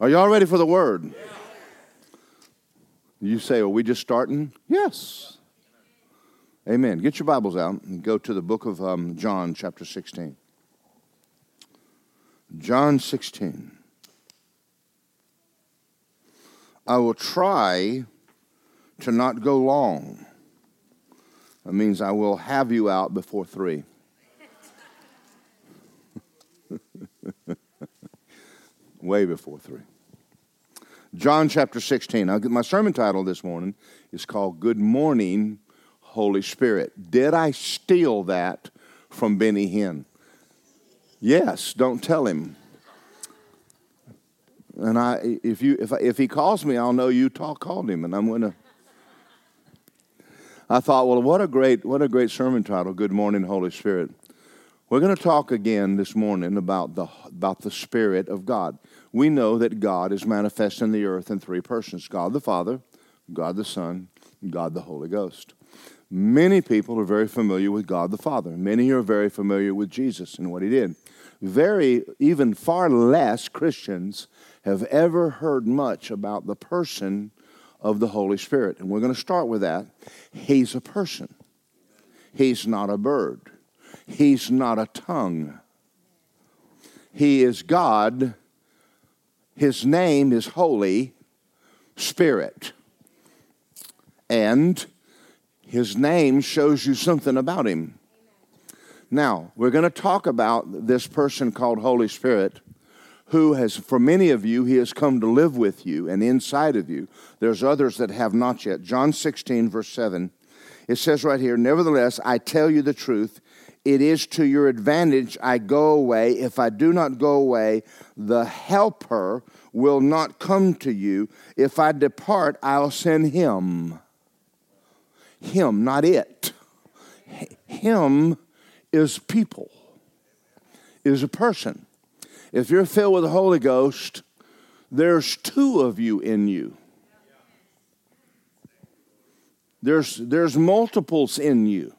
Are y'all ready for the word? Yeah. You say, are we just starting? Yes. Amen. Get your Bibles out and go to the book of John, chapter 16. John 16. I will try to not go long. That means I will have you out before 3. Way before 3. John chapter 16. My sermon title this morning is called Good Morning, Holy Spirit. Did I steal that from Benny Hinn? Yes, don't tell him. And if he calls me, I'll know you called him, and I'm going to. I thought, well, what a great sermon title, Good Morning, Holy Spirit. We're going to talk again this morning about the Spirit of God. We know that God is manifest in the earth in 3 persons, God the Father, God the Son, and God the Holy Ghost. Many people are very familiar with God the Father. Many are very familiar with Jesus and what he did. Even far less Christians have ever heard much about the person of the Holy Spirit. And we're going to start with that. He's a person. He's not a bird. He's not a tongue. He is God. His name is Holy Spirit. And his name shows you something about him. Now, we're going to talk about this person called Holy Spirit who has, for many of you, he has come to live with you and inside of you. There's others that have not yet. John 16, verse 7, it says right here, nevertheless, I tell you the truth, it is to your advantage I go away. If I do not go away, the helper will not come to you. If I depart, I'll send him. Him, not it. Him is people, is a person. If you're filled with the Holy Ghost, there's 2 of you in you. There's multiples in you.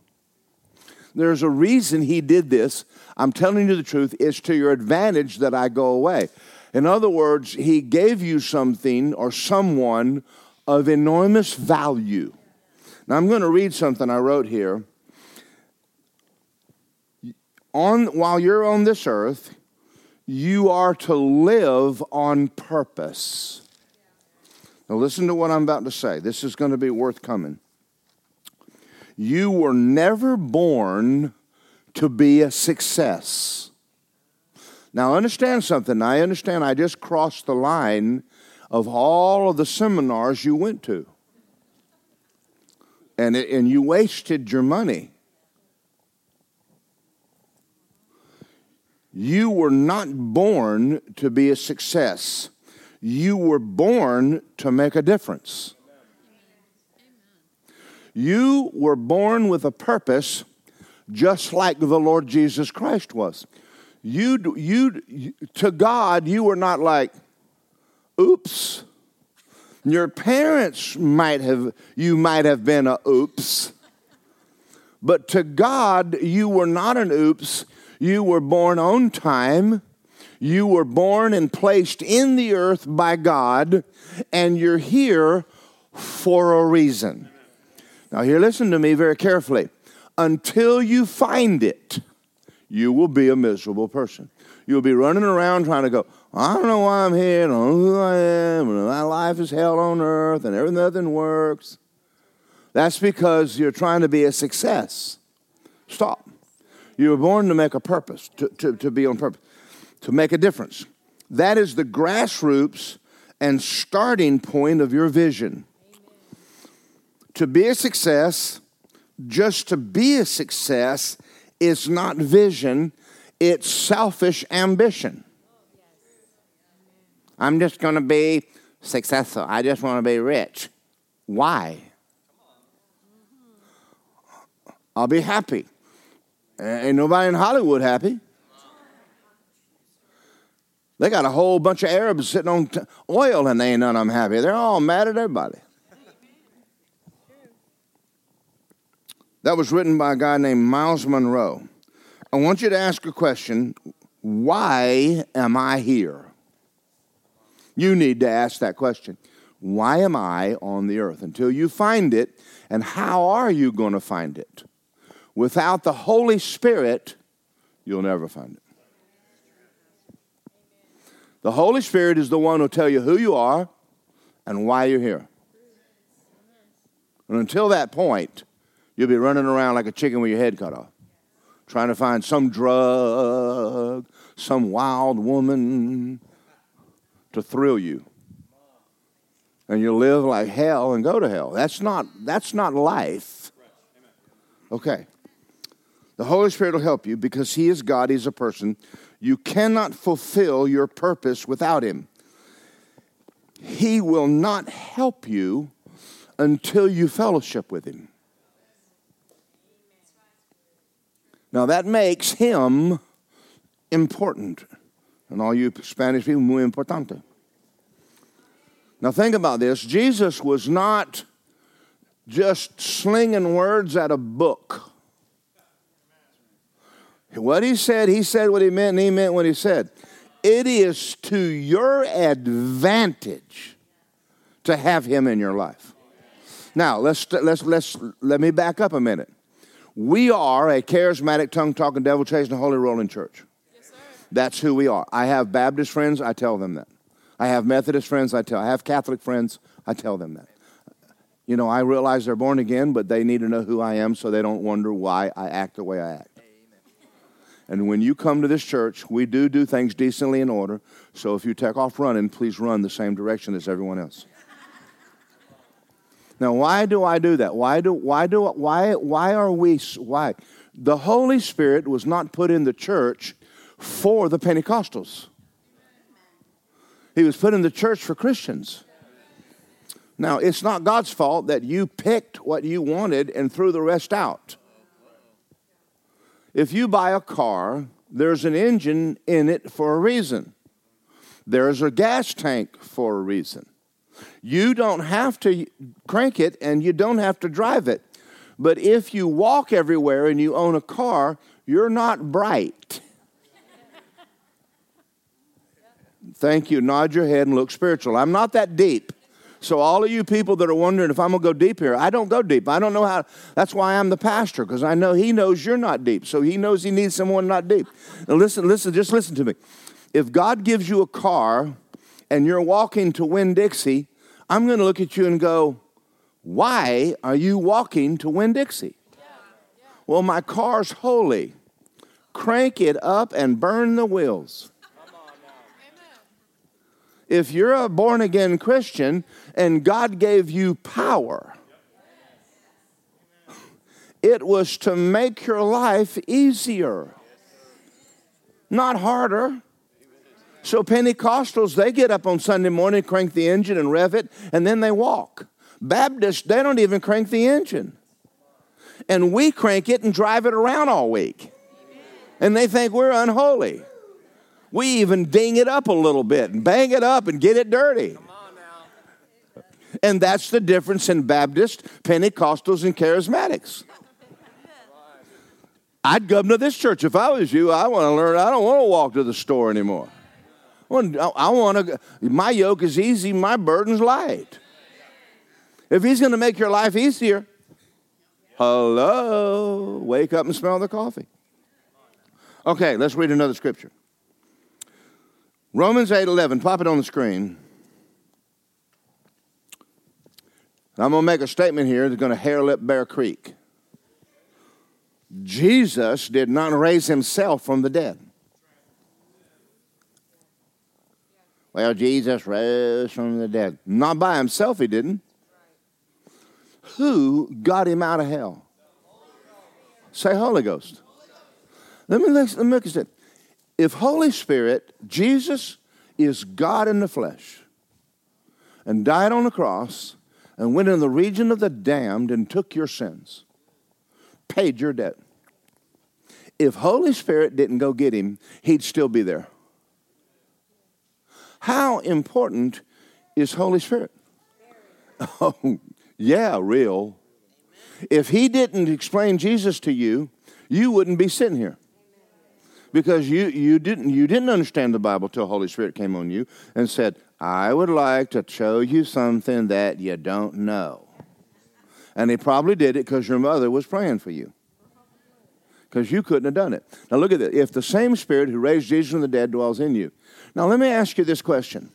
There's a reason he did this. I'm telling you the truth. It's to your advantage that I go away. In other words, he gave you something or someone of enormous value. Now, I'm going to read something I wrote here. While you're on this earth, you are to live on purpose. Now, listen to what I'm about to say. This is going to be worth coming. You were never born to be a success. Now, understand something. I understand I just crossed the line of all of the seminars you went to. And you wasted your money. You were not born to be a success. You were born to make a difference. You were born with a purpose just like the Lord Jesus Christ was. To God, you were not like, oops. Your parents might have been a oops, but to God, you were not an oops. You were born on time. You were born and placed in the earth by God, and you're here for a reason. Now here, listen to me very carefully. Until you find it, you will be a miserable person. You'll be running around trying to go, I don't know why I'm here, I don't know who I am, and my life is hell on earth, and nothing works. That's because you're trying to be a success. Stop. You were born to make a purpose, to be on purpose, to make a difference. That is the grassroots and starting point of your vision. To be a success, just to be a success, is not vision, it's selfish ambition. I'm just going to be successful. I just want to be rich. Why? I'll be happy. Ain't nobody in Hollywood happy. They got a whole bunch of Arabs sitting on oil and they ain't none of them happy. They're all mad at everybody. That was written by a guy named Miles Monroe. I want you to ask a question. Why am I here? You need to ask that question. Why am I on the earth? Until you find it, and how are you going to find it? Without the Holy Spirit, you'll never find it. The Holy Spirit is the one who'll tell you who you are and why you're here. And until that point, you'll be running around like a chicken with your head cut off, trying to find some drug, some wild woman to thrill you. And you'll live like hell and go to hell. That's not life. Okay. The Holy Spirit will help you because He is God. He's a person. You cannot fulfill your purpose without Him. He will not help you until you fellowship with Him. Now that makes Him important. And all you Spanish people, muy importante. Now think about this. Jesus was not just slinging words at a book. What he said what he meant, and he meant what he said. It is to your advantage to have Him in your life. Now, let me back up a minute. We are a charismatic, tongue-talking, devil-chasing, holy rolling church. Yes, sir. That's who we are. I have Baptist friends, I tell them that. I have Methodist friends, I have Catholic friends, I tell them that. You know, I realize they're born again, but they need to know who I am so they don't wonder why I act the way I act. And when you come to this church, we do things decently in order. So if you take off running, please run the same direction as everyone else. Now, why do I do that? Why? The Holy Spirit was not put in the church for the Pentecostals. He was put in the church for Christians. Now, it's not God's fault that you picked what you wanted and threw the rest out. If you buy a car, there's an engine in it for a reason. There's a gas tank for a reason. You don't have to crank it and you don't have to drive it. But if you walk everywhere and you own a car, you're not bright. Thank you. Nod your head and look spiritual. I'm not that deep. So all of you people that are wondering if I'm going to go deep here, I don't go deep. I don't know how. That's why I'm the pastor, because I know he knows you're not deep. So he knows he needs someone not deep. Now listen, just listen to me. If God gives you a car and you're walking to Winn-Dixie, I'm going to look at you and go, why are you walking to Winn-Dixie? Yeah. Yeah. Well, my car's holy. Crank it up and burn the wheels. If you're a born-again Christian and God gave you power, it was to make your life easier, not harder. So Pentecostals, they get up on Sunday morning, crank the engine and rev it, and then they walk. Baptists, they don't even crank the engine. And we crank it and drive it around all week. And they think we're unholy. We even ding it up a little bit and bang it up and get it dirty. Come on now. And that's the difference in Baptists, Pentecostals, and Charismatics. I'd come to this church. If I was you, I want to learn. I don't want to walk to the store anymore. My yoke is easy, my burden's light. If He's going to make your life easier, hello, wake up and smell the coffee. Okay, let's read another scripture. Romans 8:11, pop it on the screen. I'm going to make a statement here that's going to hairlip Bear Creek. Jesus did not raise Himself from the dead. Well, Jesus rose from the dead. Not by Himself, He didn't. Who got Him out of hell? Say Holy Ghost. Let me look at it. If Holy Spirit, Jesus is God in the flesh and died on the cross and went in the region of the damned and took your sins, paid your debt. If Holy Spirit didn't go get Him, He'd still be there. How important is Holy Spirit? Oh, yeah, real. If He didn't explain Jesus to you, you wouldn't be sitting here. because you didn't understand the Bible till Holy Spirit came on you and said, I would like to show you something that you don't know. And they probably did it because your mother was praying for you, because you couldn't have done it. Now look at this. If the same Spirit who raised Jesus from the dead dwells in you. Now let me ask you this question.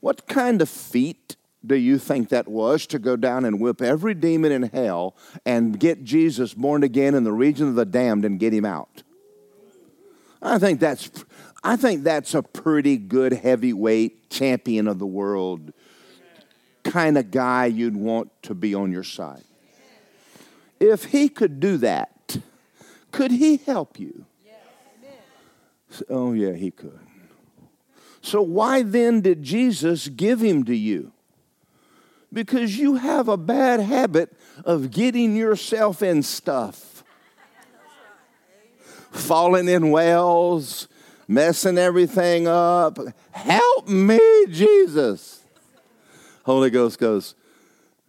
What kind of feat do you think that was to go down and whip every demon in hell and get Jesus born again in the region of the damned and get him out? I think that's a pretty good heavyweight champion of the world kind of guy you'd want to be on your side. If he could do that, could he help you? Oh, yeah, he could. So why then did Jesus give him to you? Because you have a bad habit of getting yourself in stuff. Falling in wells, messing everything up. Help me, Jesus. Holy Ghost goes,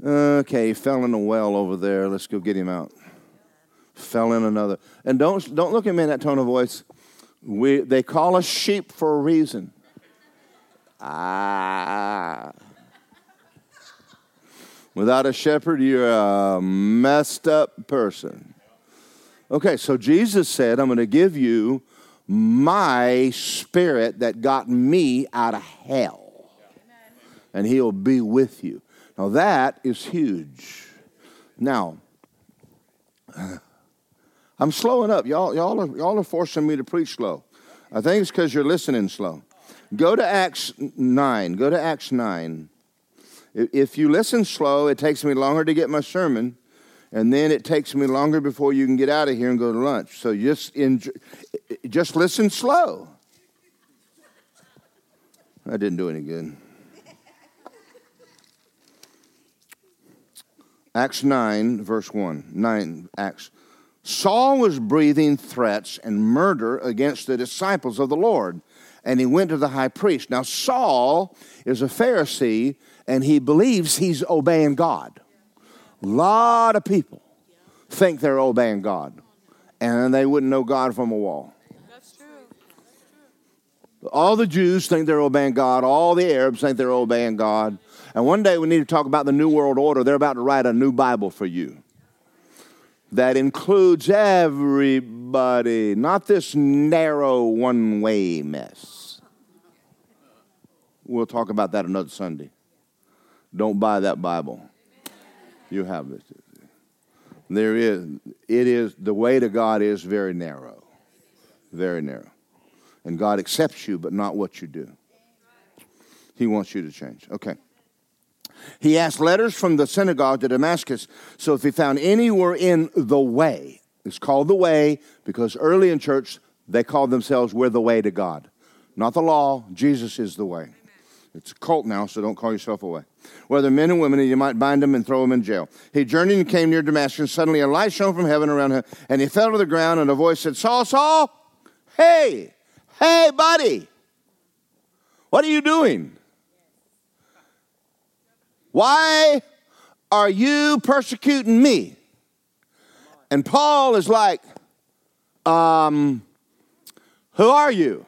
okay, he fell in a well over there. Let's go get him out. Fell in another. And don't look at me in that tone of voice. They call us sheep for a reason. Without a shepherd, you're a messed up person. Okay, so Jesus said, I'm going to give you my Spirit that got me out of hell. And he'll be with you. Now, that is huge. Now, I'm slowing up. Y'all are forcing me to preach slow. I think it's because you're listening slow. Go to Acts 9. Go to Acts 9. If you listen slow, it takes me longer to get my sermon, and then it takes me longer before you can get out of here and go to lunch. So just listen slow. I didn't do any good. Acts 9, verse 1. 9, Acts. Saul was breathing threats and murder against the disciples of the Lord, and he went to the high priest. Now, Saul is a Pharisee, and he believes he's obeying God. A lot of people think they're obeying God, and they wouldn't know God from a wall. That's true. All the Jews think they're obeying God. All the Arabs think they're obeying God. And one day we need to talk about the New World Order. They're about to write a new Bible for you that includes everybody, not this narrow one-way mess. We'll talk about that another Sunday. Don't buy that Bible. You have it. The way to God is very narrow. Very narrow. And God accepts you, but not what you do. He wants you to change. Okay. He asked letters from the synagogue to Damascus. So if he found any were in the way, it's called the way because early in church, they called themselves, we're the way to God. Not the law. Jesus is the way. It's a cult now, so don't call yourself away. Whether men and women, you might bind them and throw them in jail. He journeyed and came near Damascus. Suddenly a light shone from heaven around him, and he fell to the ground, and a voice said, Saul, Saul, hey, buddy, what are you doing? Why are you persecuting me? And Paul is like, who are you?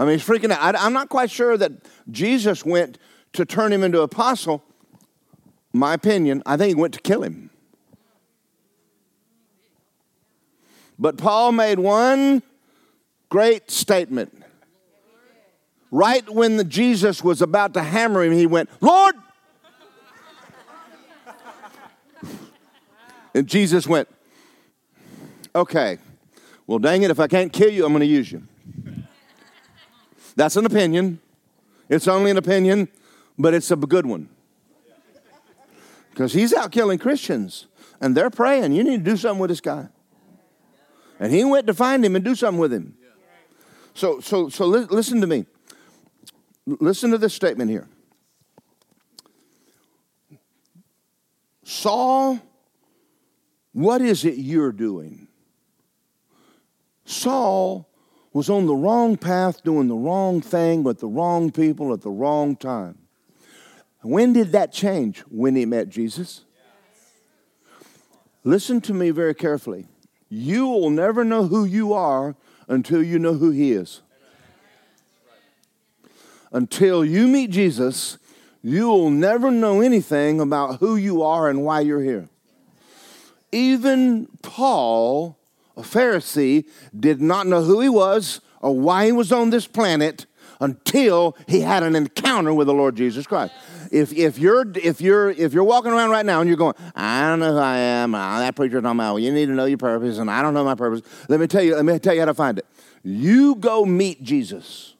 I mean, he's freaking out. I'm not quite sure that Jesus went to turn him into apostle. My opinion, I think he went to kill him. But Paul made one great statement. Right when Jesus was about to hammer him, he went, Lord! And Jesus went, okay, well, dang it, if I can't kill you, I'm going to use you. That's an opinion. It's only an opinion, but it's a good one. Because he's out killing Christians, and they're praying, you need to do something with this guy. And he went to find him and do something with him. So listen to me. Listen to this statement here. Saul, what is it you're doing? Saul was on the wrong path, doing the wrong thing with the wrong people at the wrong time. When did that change? When he met Jesus. Listen to me very carefully. You will never know who you are until you know who He is. Until you meet Jesus, you will never know anything about who you are and why you're here. Even Paul, a Pharisee, did not know who he was or why he was on this planet until he had an encounter with the Lord Jesus Christ. If you're walking around right now and you're going, I don't know who I am. That preacher's talking about, well, you need to know your purpose, and I don't know my purpose. Let me tell you how to find it. You go meet Jesus.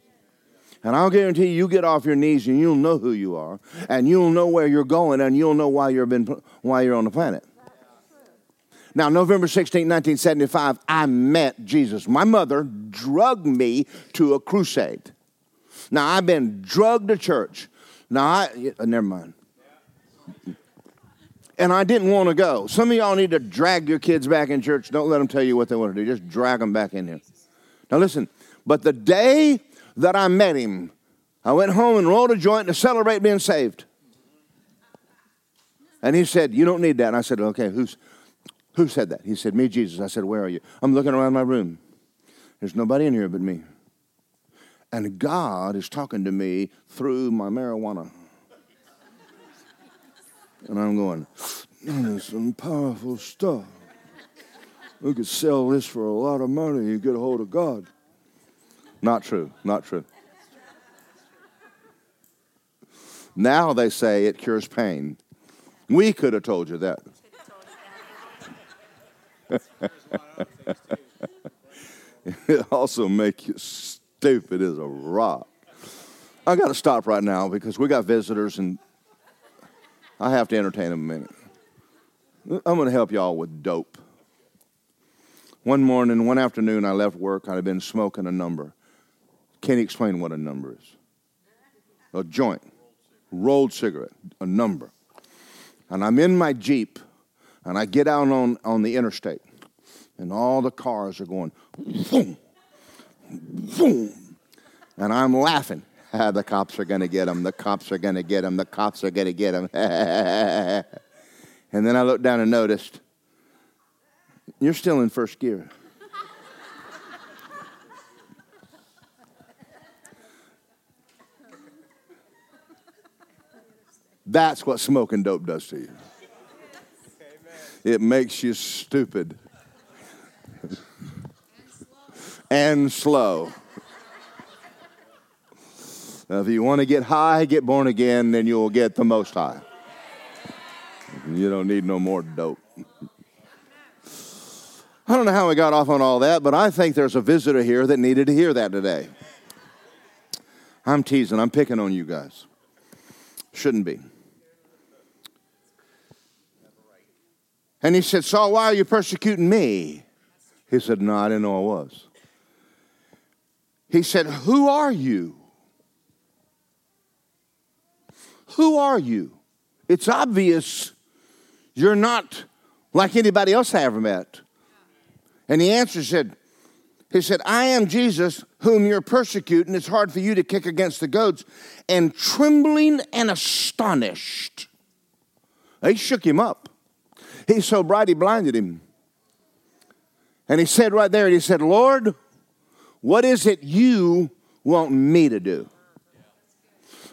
And I'll guarantee you get off your knees and you'll know who you are, and you'll know where you're going, and you'll know why you're on the planet. Now, November 16, 1975, I met Jesus. My mother drugged me to a crusade. Now, I've been drugged to church. Now, never mind. And I didn't want to go. Some of y'all need to drag your kids back in church. Don't let them tell you what they want to do. Just drag them back in here. Now, listen, but the day that I met Him, I went home and rolled a joint to celebrate being saved. And He said, you don't need that. And I said, okay, who said that? He said, me, Jesus. I said, where are you? I'm looking around my room. There's nobody in here but me. And God is talking to me through my marijuana. And I'm going, that is some powerful stuff. We could sell this for a lot of money. You get a hold of God. Not true. Now they say it cures pain. We could have told you that. It also makes you stupid as a rock. I got to stop right now because we got visitors and I have to entertain them a minute. I'm going to help y'all with dope. One afternoon, I left work. I'd been smoking a number. Can't explain what a number is. A joint, rolled cigarette, a number. And I'm in my Jeep, and I get out on the interstate, and all the cars are going, boom, boom. And I'm laughing. The cops are going to get him. The cops are going to get him. The cops are going to get him. And then I looked down and noticed, you're still in first gear. That's what smoking dope does to you. It makes you stupid. And slow. Now, if you want to get high, get born again, then you'll get the most high. You don't need no more dope. I don't know how we got off on all that, but I think there's a visitor here that needed to hear that today. I'm teasing. I'm picking on you guys. Shouldn't be. And he said, Saul, why are you persecuting me? He said, no, I didn't know I was. He said, who are you? Who are you? It's obvious you're not like anybody else I ever met. And the answer said, he said, I am Jesus whom you're persecuting. It's hard for you to kick against the goads. And trembling and astonished, they shook him up. He's so bright he blinded him. And he said right there, he said, Lord, what is it you want me to do?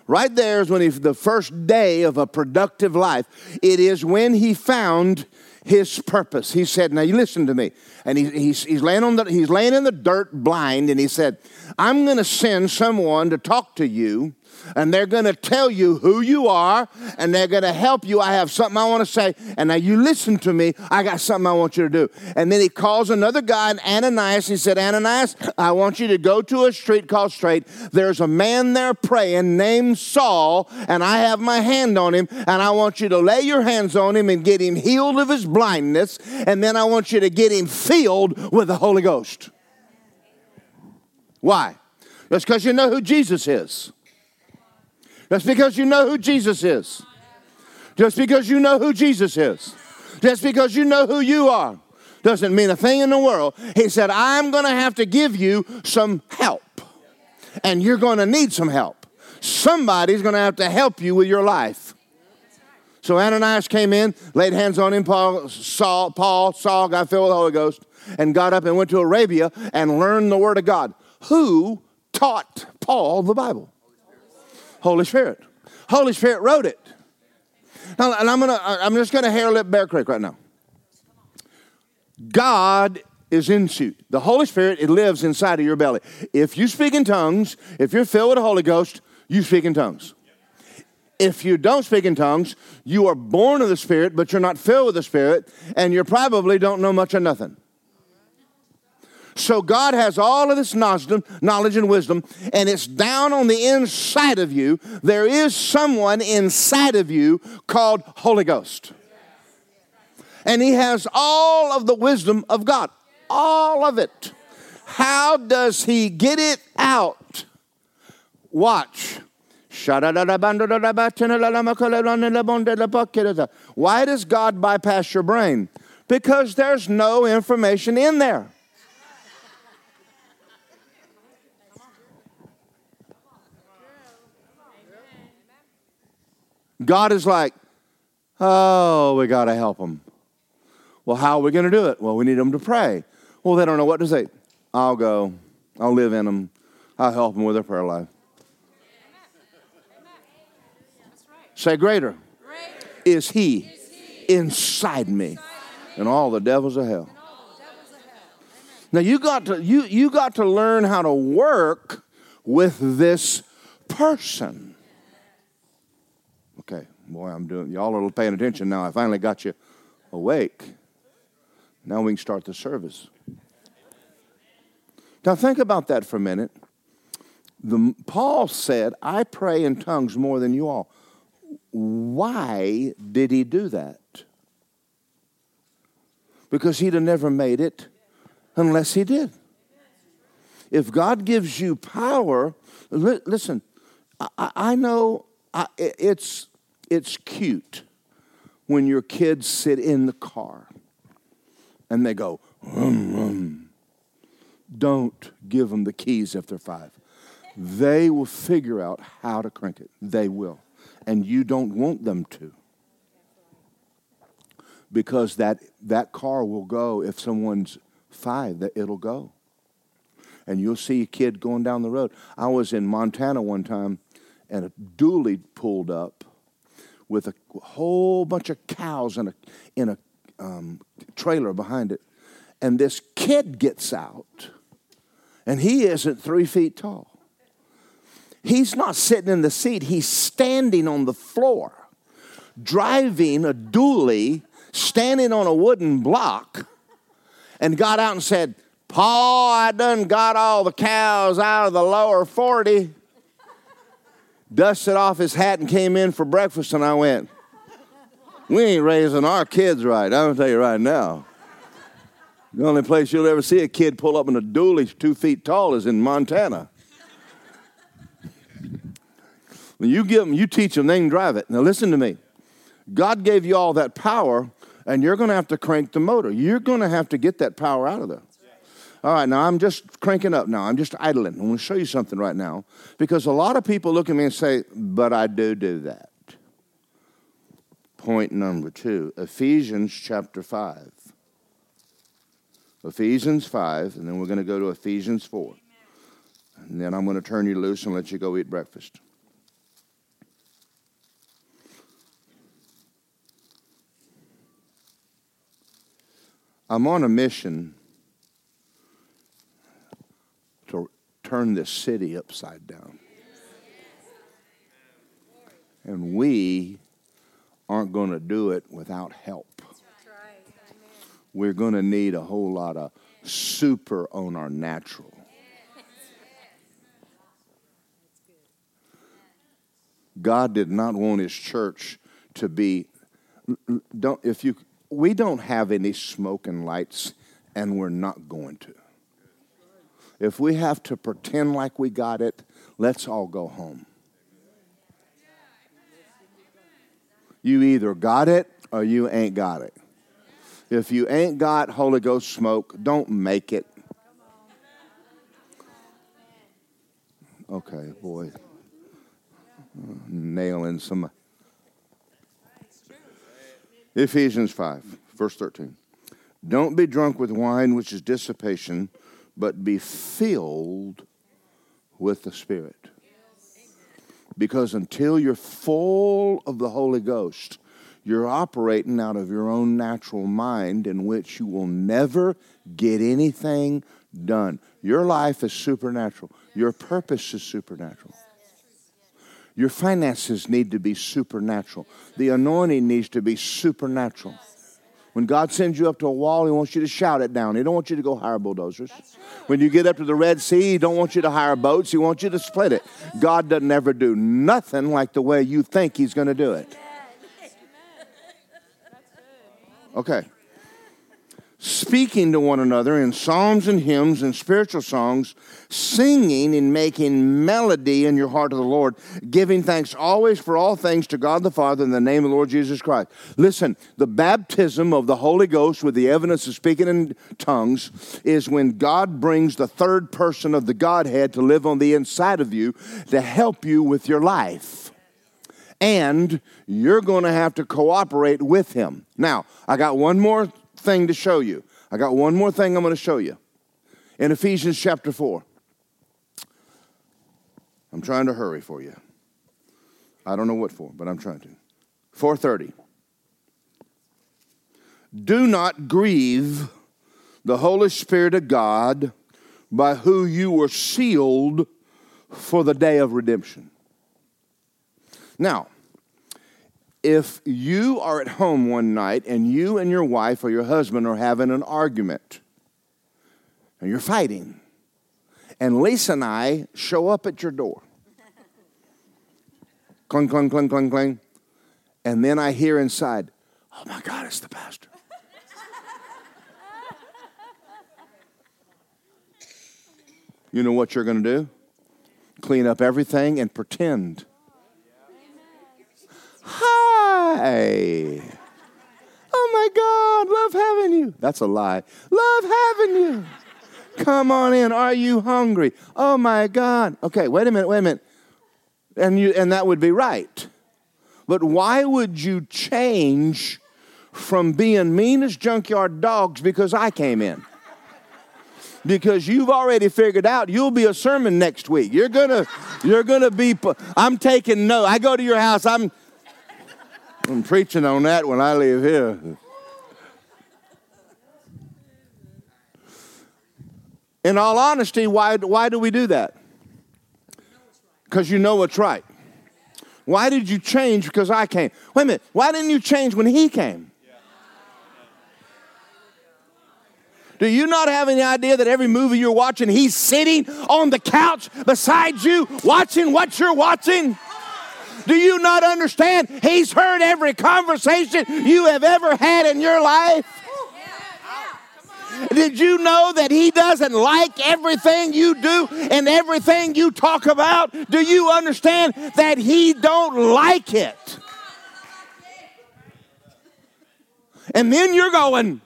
Right there is when the first day of a productive life. It is when he found his purpose. He said, now you listen to me. And he's laying in the dirt blind, and he said, I'm going to send someone to talk to you, and they're going to tell you who you are, and they're going to help you. I have something I want to say, and now you listen to me. I got something I want you to do. And then he calls another guy, Ananias. He said, Ananias, I want you to go to a street called Straight. There's a man there praying named Saul, and I have my hand on him, and I want you to lay your hands on him and get him healed of his blindness, and then I want you to get him filled with the Holy Ghost. Why? That's because you know who Jesus is. That's because you know who Jesus is. Just because you know who Jesus is. Just because you know who you are doesn't mean a thing in the world. He said, I'm going to have to give you some help, and you're going to need some help. Somebody's going to have to help you with your life. So Ananias came in, laid hands on him. Paul got filled with the Holy Ghost. and got up and went to Arabia and learned the Word of God. Who taught Paul the Bible? Holy Spirit. Holy Spirit wrote it. Now, and I'm just gonna hairlip Bear Creek right now. God is in suit. The Holy Spirit, it lives inside of your belly. If you speak in tongues, if you're filled with the Holy Ghost, you speak in tongues. If you don't speak in tongues, you are born of the Spirit, but you're not filled with the Spirit, and you probably don't know much of nothing. So God has all of this knowledge and wisdom, and it's down on the inside of you. There is someone inside of you called Holy Ghost. And he has all of the wisdom of God. All of it. How does he get it out? Watch. Why does God bypass your brain? Because there's no information in there. God is like, oh, we got to help them. Well, how are we going to do it? Well, we need them to pray. Well, they don't know what to say. I'll go. I'll live in them. I'll help them with their prayer life. Say greater. Greater is he inside me and all the devils of hell. Now, you got to learn how to work with this person. Okay, boy, y'all are paying attention now. I finally got you awake. Now we can start the service. Now, think about that for a minute. Paul said, I pray in tongues more than you all. Why did he do that? Because he'd have never made it unless he did. If God gives you power, listen, I know it's cute when your kids sit in the car and they go, vroom, vroom. Don't give them the keys if they're 5. They will figure out how to crank it. They will. And you don't want them to, because that car will go. If someone's 5, it'll go. And you'll see a kid going down the road. I was in Montana one time, and a dually pulled up with a whole bunch of cows in a trailer behind it. And this kid gets out, and he isn't 3 feet tall. He's not sitting in the seat. He's standing on the floor, driving a dually, standing on a wooden block, and got out and said, Paul, I done got all the cows out of the lower 40. Dusted off his hat and came in for breakfast, and I went, we ain't raising our kids right. I'm going to tell you right now. The only place you'll ever see a kid pull up in a dually 2 feet tall is in Montana. When you give them, you teach them, they can drive it. Now listen to me. God gave you all that power, and you're going to have to crank the motor. You're going to have to get that power out of there. All right, now I'm just cranking up now. I'm just idling. I want to show you something right now, because a lot of people look at me and say, but I do that. Point number 2, Ephesians chapter 5. Ephesians 5, and then we're going to go to Ephesians 4. And then I'm going to turn you loose and let you go eat breakfast. I'm on a mission to turn this city upside down. And we aren't going to do it without help. We're going to need a whole lot of super on our natural. God did not want his church to be, we don't have any smoke and lights, and we're not going to. If we have to pretend like we got it, let's all go home. You either got it or you ain't got it. If you ain't got Holy Ghost smoke, don't make it. Okay, boy. Nailing somebody. Ephesians 5, verse 13. Don't be drunk with wine, which is dissipation, but be filled with the Spirit. Because until you're full of the Holy Ghost, you're operating out of your own natural mind in which you will never get anything done. Your life is supernatural. Your purpose is supernatural. Your finances need to be supernatural. The anointing needs to be supernatural. When God sends you up to a wall, He wants you to shout it down. He don't want you to go hire bulldozers. When you get up to the Red Sea, He don't want you to hire boats. He wants you to split it. God doesn't ever do nothing like the way you think He's going to do it. Okay. Speaking to one another in psalms and hymns and spiritual songs, singing and making melody in your heart to the Lord, giving thanks always for all things to God the Father in the name of the Lord Jesus Christ. Listen, the baptism of the Holy Ghost with the evidence of speaking in tongues is when God brings the third person of the Godhead to live on the inside of you to help you with your life. And you're going to have to cooperate with Him. Now, I got one more thing to show you. I got one more thing I'm going to show you. In Ephesians chapter 4. I'm trying to hurry for you. I don't know what for, but I'm trying to. 4:30. Do not grieve the Holy Spirit of God, by who you were sealed for the day of redemption. Now, if you are at home one night and you and your wife or your husband are having an argument and you're fighting, and Lisa and I show up at your door, clink, clink, clink, clink, clink, and then I hear inside, oh my God, it's the pastor. You know what you're going to do? Clean up everything and pretend. Hi. Oh, my God, love having you. That's a lie. Love having you. Come on in. Are you hungry? Oh, my God. Okay, wait a minute. And that would be right. But why would you change from being mean as junkyard dogs because I came in? Because you've already figured out you'll be a sermon next week. You're gonna be, I'm taking note. I go to your house, I'm preaching on that when I leave here. In all honesty, why do we do that? Because you know what's right. Why did you change because I came? Wait a minute, why didn't you change when he came? Do you not have any idea that every movie you're watching, he's sitting on the couch beside you watching what you're watching? Do you not understand? He's heard every conversation you have ever had in your life. Did you know that he doesn't like everything you do and everything you talk about? Do you understand that he don't like it? And then you're going,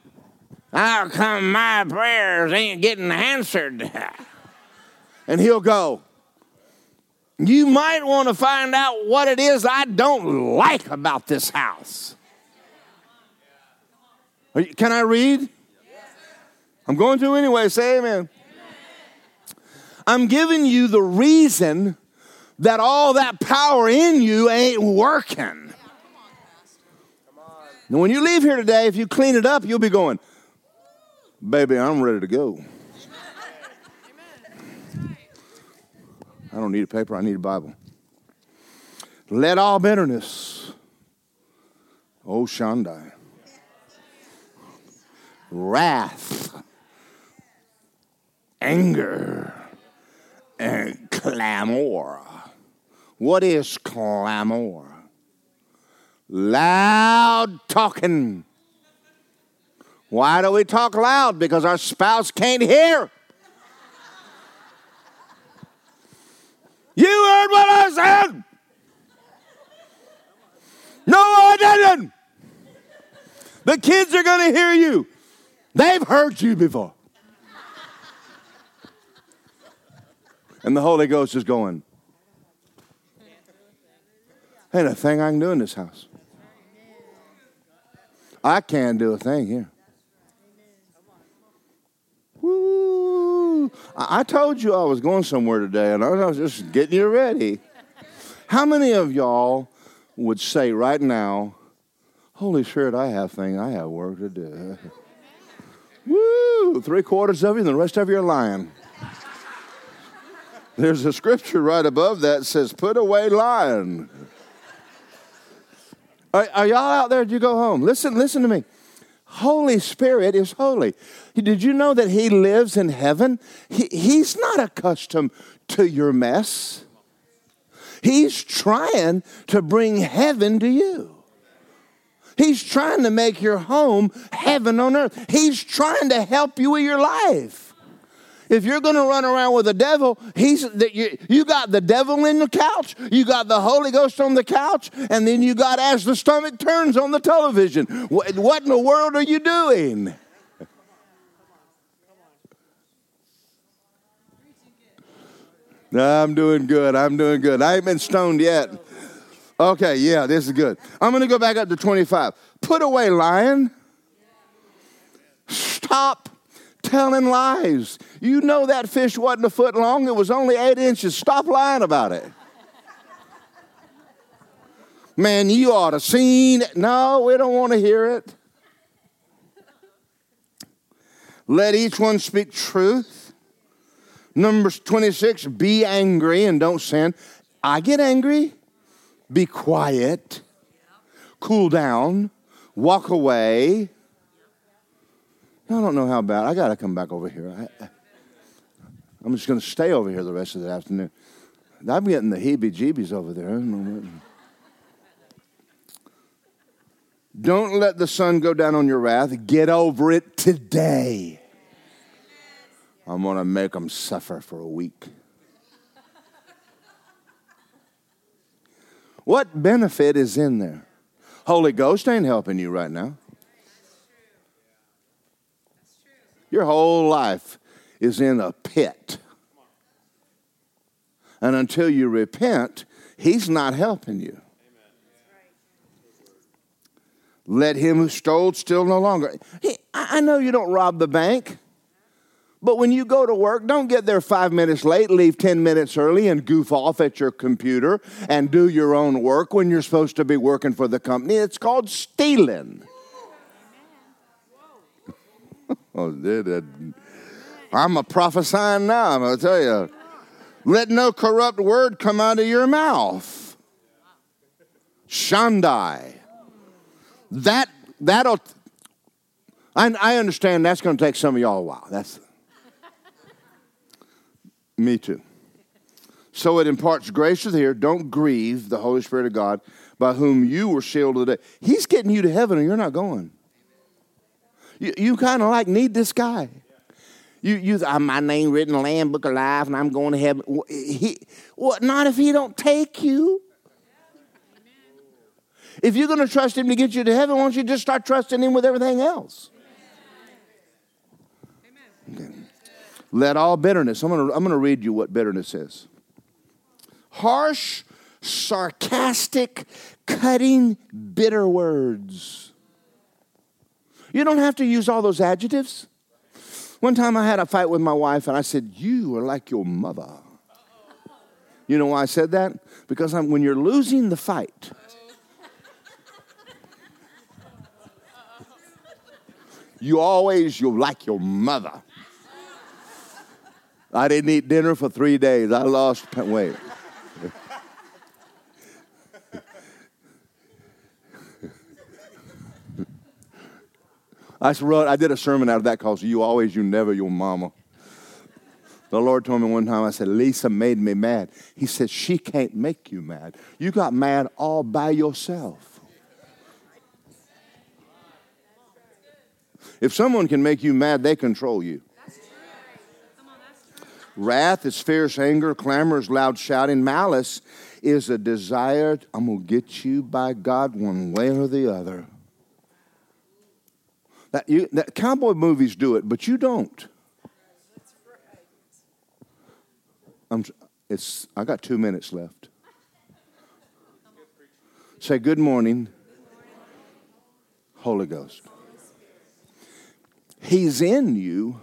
how come my prayers ain't getting answered? And he'll go, you might want to find out what it is I don't like about this house. Can I read? I'm going to anyway. Say amen. I'm giving you the reason that all that power in you ain't working. And when you leave here today, if you clean it up, you'll be going, baby, I'm ready to go. I don't need a paper, I need a Bible. Let all bitterness, oh Shandai, wrath, anger, and clamor. What is clamor? Loud talking. Why do we talk loud? Because our spouse can't hear. You heard what I said. No, I didn't. The kids are going to hear you. They've heard you before. And the Holy Ghost is going, ain't a thing I can do in this house. I can't do a thing here. I told you I was going somewhere today, and I was just getting you ready. How many of y'all would say right now, Holy Spirit, I have work to do. Woo! 3/4 of you, and the rest of you are lying. There's a scripture right above that says, put away lying. Are y'all out there? Did you go home? Listen to me. Holy Spirit is holy. Did you know that He lives in heaven? He's not accustomed to your mess. He's trying to bring heaven to you. He's trying to make your home heaven on earth. He's trying to help you with your life. If you're going to run around with the devil, you got the devil in the couch, you got the Holy Ghost on the couch, and then you got As the Stomach Turns on the television. What in the world are you doing? No, I'm doing good. I ain't been stoned yet. Okay, yeah, this is good. I'm going to go back up to 25. Put away lying. Stop telling lies. You know that fish wasn't a foot long. It was only 8 inches. Stop lying about it. Man, you ought to seen it. No, we don't want to hear it. Let each one speak truth. Numbers 26, be angry and don't sin. I get angry. Be quiet. Cool down. Walk away. I don't know how bad. I got to come back over here. I'm just going to stay over here the rest of the afternoon. I'm getting the heebie-jeebies over there. I don't know. Don't let the sun go down on your wrath. Get over it today. I'm going to make them suffer for a week. What benefit is in there? Holy Ghost ain't helping you right now. That's true. Your whole life is in a pit. And until you repent, He's not helping you. Let him who stole steal no longer. I know you don't rob the bank. But when you go to work, don't get there 5 minutes late, leave 10 minutes early, and goof off at your computer and do your own work when you're supposed to be working for the company. It's called stealing. I'm a prophesying now, I'm going to tell you. Let no corrupt word come out of your mouth. Shandai. That'll... I understand that's going to take some of y'all a while. That's... Me too. So it imparts grace to the hearer. Don't grieve the Holy Spirit of God by whom you were sealed today. He's getting you to heaven and you're not going. You kind of like need this guy. My name written in the Lamb Book of Life and I'm going to heaven. Not if he don't take you. If you're going to trust him to get you to heaven, why don't you just start trusting him with everything else? Amen. Okay. Let all bitterness. I'm going to read you what bitterness is. Harsh, sarcastic, cutting, bitter words. You don't have to use all those adjectives. One time I had a fight with my wife and I said, you are like your mother. You know why I said that? Because when you're losing the fight, you're like your mother. I didn't eat dinner for 3 days. I lost weight. I did a sermon out of that called You Always, You Never, Your Mama. The Lord told me one time, I said, Lisa made me mad. He said, she can't make you mad. You got mad all by yourself. If someone can make you mad, they control you. Wrath is fierce anger, clamor is loud shouting. Malice is a desire, I'm going to get you by God one way or the other. That cowboy movies do it, but you don't. That's right. I got 2 minutes left. Say good morning. Holy Ghost. He's in you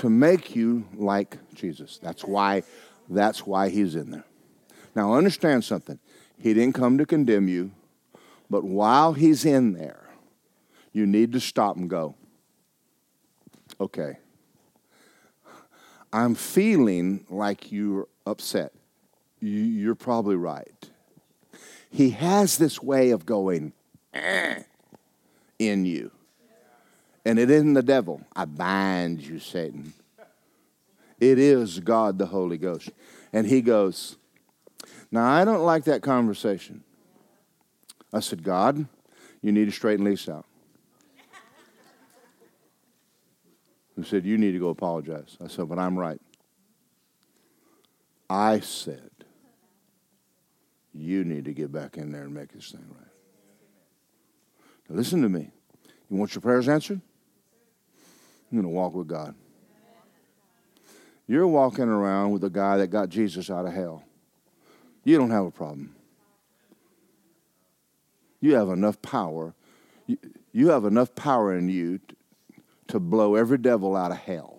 to make you like Jesus. That's why he's in there. Now understand something. He didn't come to condemn you, but while he's in there, you need to stop and go, okay, I'm feeling like you're upset. You're probably right. He has this way of going in you. And it isn't the devil. I bind you, Satan. It is God, the Holy Ghost. And he goes, now, I don't like that conversation. I said, God, you need to straighten Lisa out. He said, you need to go apologize. I said, but I'm right. I said, you need to get back in there and make this thing right. Now, listen to me. You want your prayers answered? You're going to walk with God. You're walking around with a guy that got Jesus out of hell. You don't have a problem. You have enough power. You have enough power in you to blow every devil out of hell.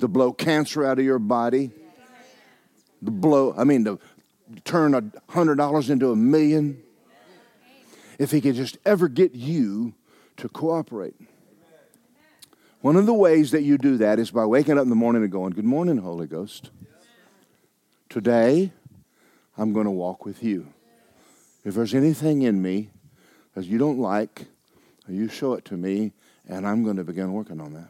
To blow cancer out of your body. To turn $100 into $1 million. If he could just ever get you to cooperate. One of the ways that you do that is by waking up in the morning and going, good morning, Holy Ghost. Today, I'm going to walk with you. If there's anything in me that you don't like, you show it to me, and I'm going to begin working on that.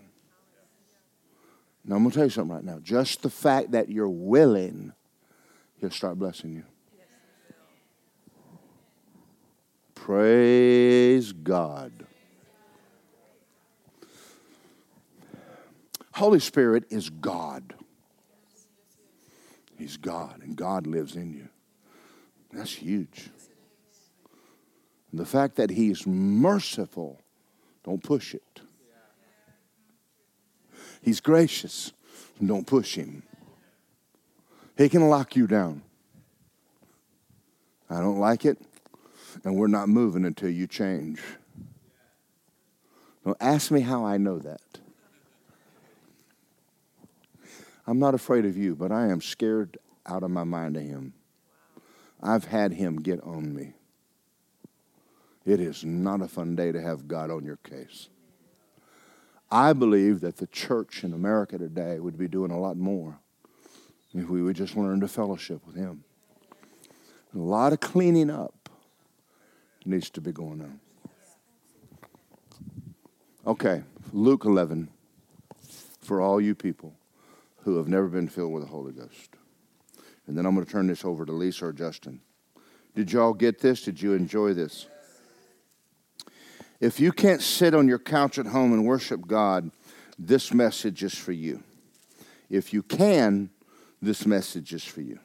Now, I'm going to tell you something right now. Just the fact that you're willing, he'll start blessing you. Praise God. Holy Spirit is God. He's God, and God lives in you. That's huge. And the fact that he's merciful, don't push it. He's gracious, and don't push him. He can lock you down. I don't like it, and we're not moving until you change. Now, ask me how I know that. I'm not afraid of you, but I am scared out of my mind of him. I've had him get on me. It is not a fun day to have God on your case. I believe that the church in America today would be doing a lot more if we would just learn to fellowship with him. A lot of cleaning up needs to be going on. Okay, Luke 11, for all you people who have never been filled with the Holy Ghost. And then I'm going to turn this over to Lisa or Justin. Did y'all get this? Did you enjoy this? If you can't sit on your couch at home and worship God, this message is for you. If you can, this message is for you.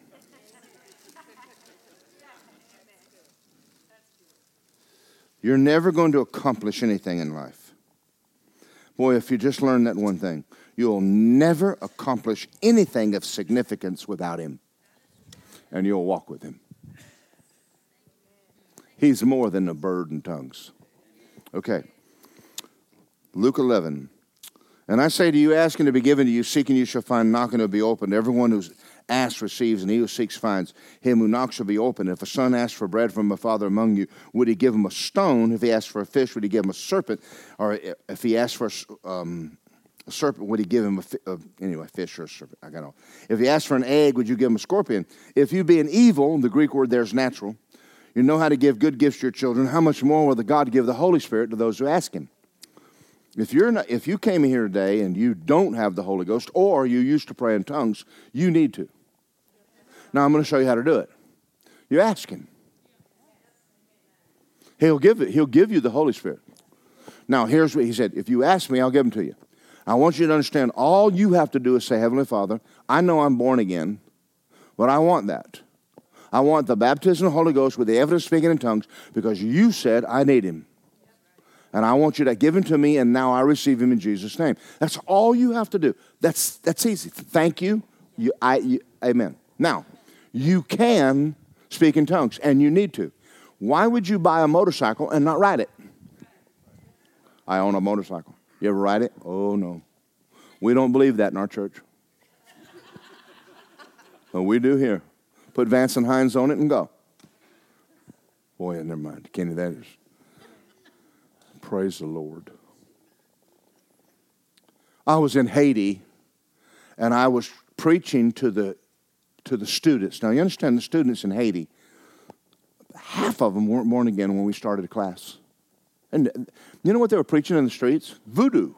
You're never going to accomplish anything in life. Boy, if you just learn that one thing. You'll never accomplish anything of significance without him. And you'll walk with him. He's more than a bird and tongues. Okay. Luke 11. And I say to you, ask and it will be given to you, seek and you shall find, knock and it will be opened. Everyone who asks receives, and he who seeks finds. Him who knocks shall be opened. If a son asks for bread from a father among you, would he give him a stone? If he asks for a fish, would he give him a serpent? Or if he asks for a serpent, would he give him a fish or a serpent? I got off. If he asked for an egg, would you give him a scorpion? If you be an evil, the Greek word there is natural, you know how to give good gifts to your children, how much more will the God give the Holy Spirit to those who ask him? If you came here today and you don't have the Holy Ghost or you used to pray in tongues, you need to. Now I'm going to show you how to do it. You ask him. He'll give you the Holy Spirit. Now here's what he said. If you ask me, I'll give him to you. I want you to understand all you have to do is say, Heavenly Father, I know I'm born again, but I want that. I want the baptism of the Holy Ghost with the evidence of speaking in tongues because you said I need him. And I want you to give him to me, and now I receive him in Jesus' name. That's all you have to do. That's easy. Thank you. Amen. Now, you can speak in tongues, and you need to. Why would you buy a motorcycle and not ride it? I own a motorcycle. You ever ride it? Oh, no. We don't believe that in our church. Well, we do here. Put Vance and Hines on it and go. Boy, never mind. Kenny, that is. Praise the Lord. I was in Haiti, and I was preaching to the students. Now, you understand the students in Haiti, half of them weren't born again when we started a class. And you know what they were preaching in the streets? Voodoo.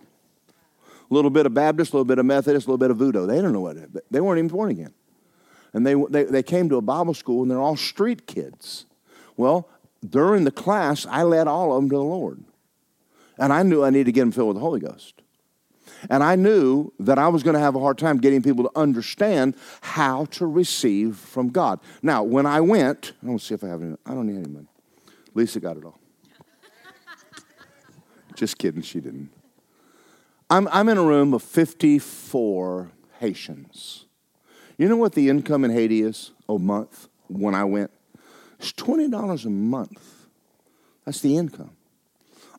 A little bit of Baptist, a little bit of Methodist, a little bit of voodoo. They don't know what it is, but they weren't even born again. And they came to a Bible school, and they're all street kids. Well, during the class, I led all of them to the Lord. And I knew I needed to get them filled with the Holy Ghost. And I knew that I was going to have a hard time getting people to understand how to receive from God. Now, when I went, I don't see if I have any. I don't need any money. Lisa got it all. Just kidding, she didn't. I'm in a room of 54 Haitians. You know what the income in Haiti is a month when I went? It's $20 a month. That's the income.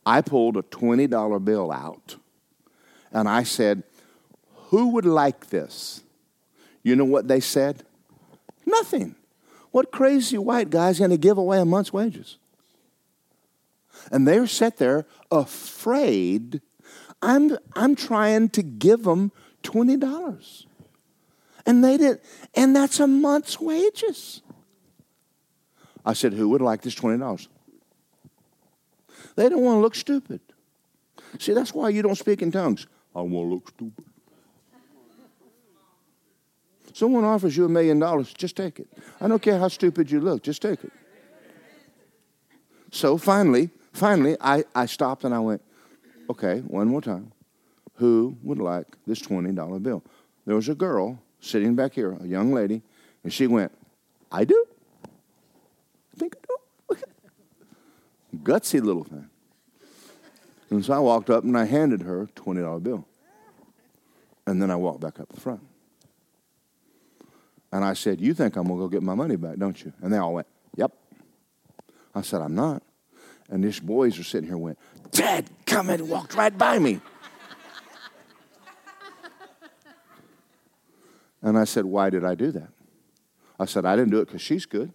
I pulled a $20 bill out. And I said, who would like this? You know what they said? Nothing. What crazy white guy's going to give away a month's wages? And they sat there afraid. I'm trying to give them $20. And they did, and that's a month's wages. I said, who would like this $20? They don't want to look stupid. See, that's why you don't speak in tongues. I want to look stupid. Someone offers you $1 million, just take it. I don't care how stupid you look, just take it. So finally, I stopped and I went, okay, one more time. Who would like this $20 bill? There was a girl sitting back here, a young lady, and she went, I do. I think I do. Gutsy little thing. And so I walked up and I handed her a $20 bill. And then I walked back up the front. And I said, you think I'm going to go get my money back, don't you? And they all went, yep. I said, I'm not. And these boys are sitting here went, Dad, come and walked right by me. And I said, why did I do that? I said, I didn't do it because she's good.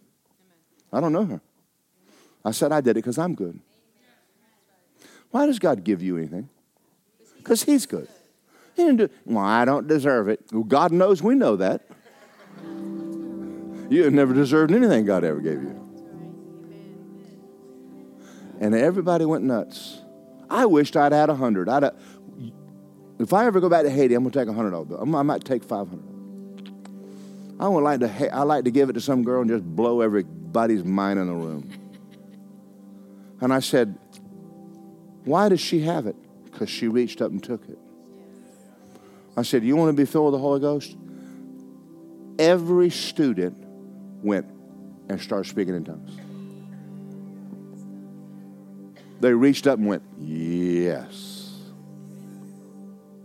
I don't know her. I said, I did it because I'm good. Why does God give you anything? Because he's good. He didn't do. Well, I don't deserve it. Well, God knows we know that. You have never deserved anything God ever gave you. And everybody went nuts. I wished I'd had 100. If I ever go back to Haiti, I'm going to take $100 bill. I might take 500. I like to give it to some girl and just blow everybody's mind in the room. And I said, why does she have it? Because she reached up and took it. I said, you want to be filled with the Holy Ghost? Every student went and started speaking in tongues. They reached up and went, yes,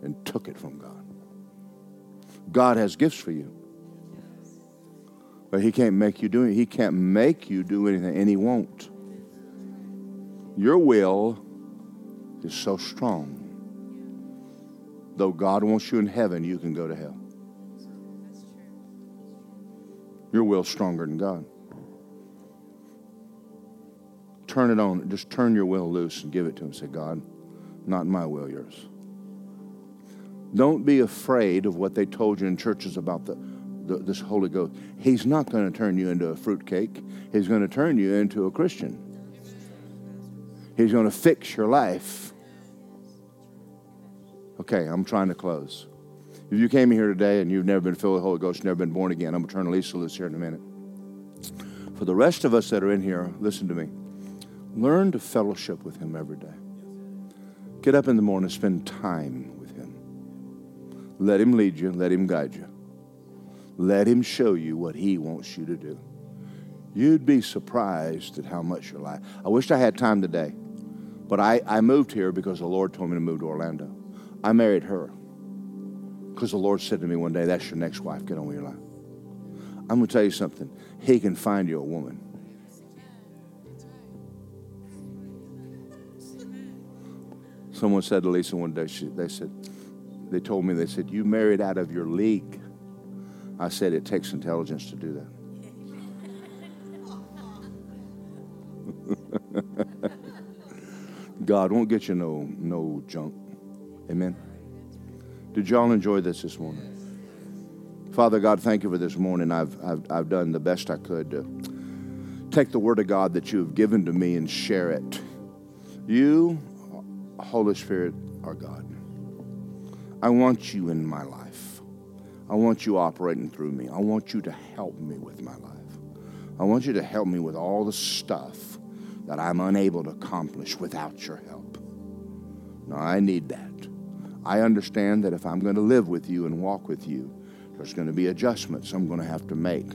and took it from God. God has gifts for you. But he can't make you do it. He can't make you do anything, and he won't. Your will is so strong. Though God wants you in heaven, you can go to hell. That's true. Your will's stronger than God. Turn it on. Just turn your will loose and give it to him. Say, God, not my will, yours. Don't be afraid of what they told you in churches about this Holy Ghost. He's not going to turn you into a fruitcake. He's going to turn you into a Christian. He's going to fix your life. Okay, I'm trying to close. If you came here today and you've never been filled with the Holy Ghost, never been born again, I'm going to turn Lisa loose here in a minute. For the rest of us that are in here, listen to me. Learn to fellowship with him every day. Get up in the morning, spend time with him. Let him lead you. Let him guide you. Let him show you what he wants you to do. You'd be surprised at how much your life. I wished I had time today, but I moved here because the Lord told me to move to Orlando. I married her because the Lord said to me one day, that's your next wife. Get on with your life. I'm going to tell you something. He can find you a woman. Someone said to Lisa one day, they said, they told me, they said, you married out of your league. I said, it takes intelligence to do that. God won't get you no junk. Amen. Did y'all enjoy this morning? Father God, thank you for this morning. I've done the best I could to take the word of God that you have given to me and share it. You, Holy Spirit, are God. I want you in my life. I want you operating through me. I want you to help me with my life. I want you to help me with all the stuff that I'm unable to accomplish without your help. Now, I need that. I understand that if I'm going to live with you and walk with you, there's going to be adjustments I'm going to have to make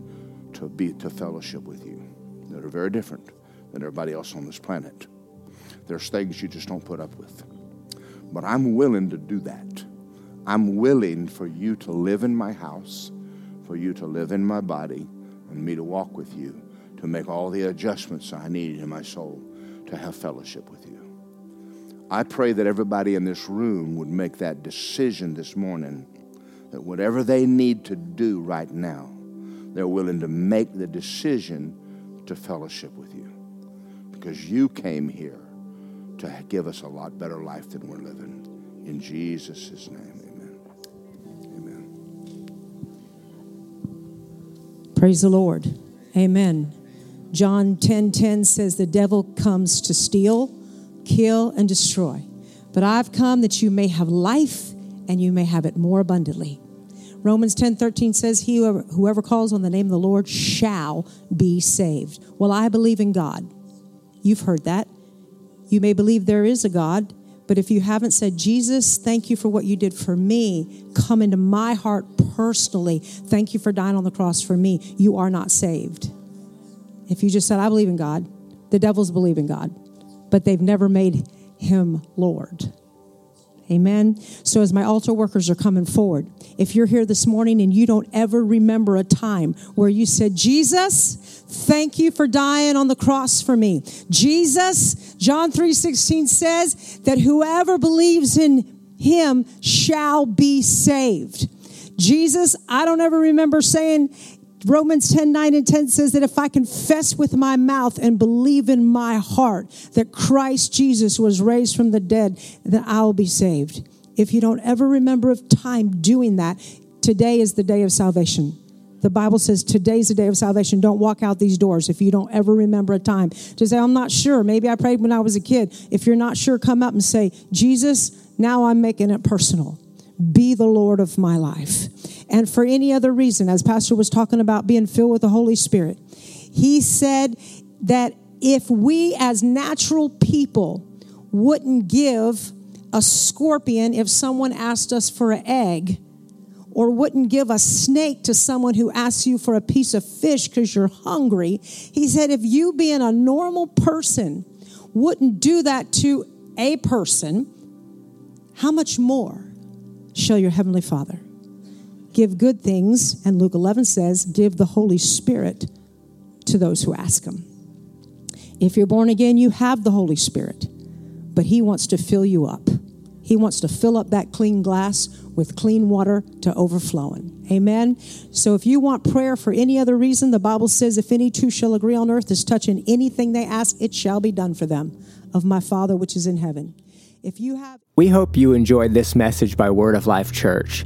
to fellowship with you that are very different than everybody else on this planet. There's things you just don't put up with. But I'm willing to do that. I'm willing for you to live in my house, for you to live in my body, and me to walk with you, to make all the adjustments I need in my soul to have fellowship with you. I pray that everybody in this room would make that decision this morning, that whatever they need to do right now, they're willing to make the decision to fellowship with you. Because you came here to give us a lot better life than we're living. In Jesus' name, amen. Amen. Praise the Lord. Amen. John 10:10 says, the devil comes to steal, kill, and destroy. But I've come that you may have life and you may have it more abundantly. Romans 10:13 says, whoever calls on the name of the Lord shall be saved. Well, I believe in God. You've heard that. You may believe there is a God, but if you haven't said, Jesus, thank you for what you did for me, come into my heart personally, thank you for dying on the cross for me, you are not saved. If you just said, I believe in God, the devils believe in God, but they've never made him Lord. Amen. So as my altar workers are coming forward, if you're here this morning and you don't ever remember a time where you said, Jesus, thank you for dying on the cross for me. Jesus, John 3:16 says that whoever believes in him shall be saved. Jesus, I don't ever remember saying, Romans 10:9 and 10 says that if I confess with my mouth and believe in my heart that Christ Jesus was raised from the dead, then I'll be saved. If you don't ever remember of time doing that, today is the day of salvation. The Bible says today's the day of salvation. Don't walk out these doors if you don't ever remember a time. Just say, I'm not sure. Maybe I prayed when I was a kid. If you're not sure, come up and say, Jesus, now I'm making it personal. Be the Lord of my life. And for any other reason, as Pastor was talking about being filled with the Holy Spirit, he said that if we as natural people wouldn't give a scorpion if someone asked us for an egg, or wouldn't give a snake to someone who asks you for a piece of fish because you're hungry, he said if you being a normal person wouldn't do that to a person, how much more shall your Heavenly Father give good things, and Luke 11 says, give the Holy Spirit to those who ask him. If you're born again, you have the Holy Spirit, but he wants to fill you up. He wants to fill up that clean glass with clean water to overflowing. Amen? So if you want prayer for any other reason, the Bible says, if any two shall agree on earth as touching anything they ask, it shall be done for them of my Father which is in heaven. We hope you enjoyed this message by Word of Life Church.